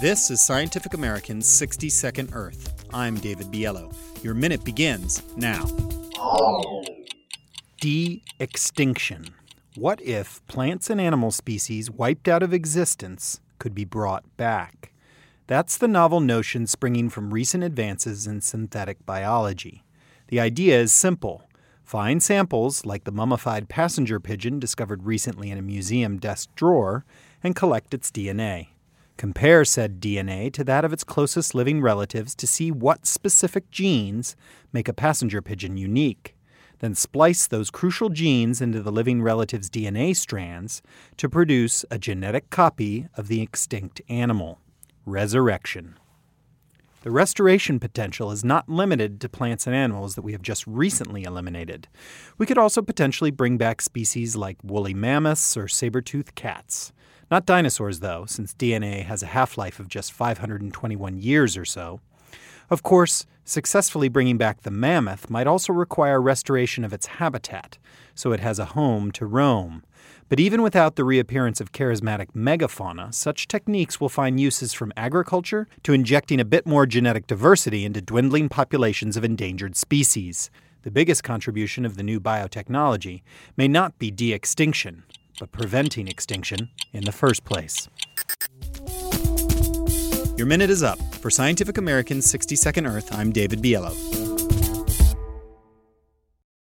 This is Scientific American's 60-Second Earth. I'm David Biello. Your minute begins now. De-extinction. What if plants and animal species wiped out of existence could be brought back? That's the novel notion springing from recent advances in synthetic biology. The idea is simple. Find samples, like the mummified passenger pigeon discovered recently in a museum desk drawer, and collect its DNA. Compare said DNA to that of its closest living relatives to see what specific genes make a passenger pigeon unique. Then splice those crucial genes into the living relative's DNA strands to produce a genetic copy of the extinct animal. Resurrection. The restoration potential is not limited to plants and animals that we have just recently eliminated. We could also potentially bring back species like woolly mammoths or saber-toothed cats. Not dinosaurs, though, since DNA has a half-life of just 521 years or so. Of course, successfully bringing back the mammoth might also require restoration of its habitat, so it has a home to roam. But even without the reappearance of charismatic megafauna, such techniques will find uses from agriculture to injecting a bit more genetic diversity into dwindling populations of endangered species. The biggest contribution of the new biotechnology may not be de-extinction, but preventing extinction in the first place. Your minute is up. For Scientific American's 60-Second Earth, I'm David Biello.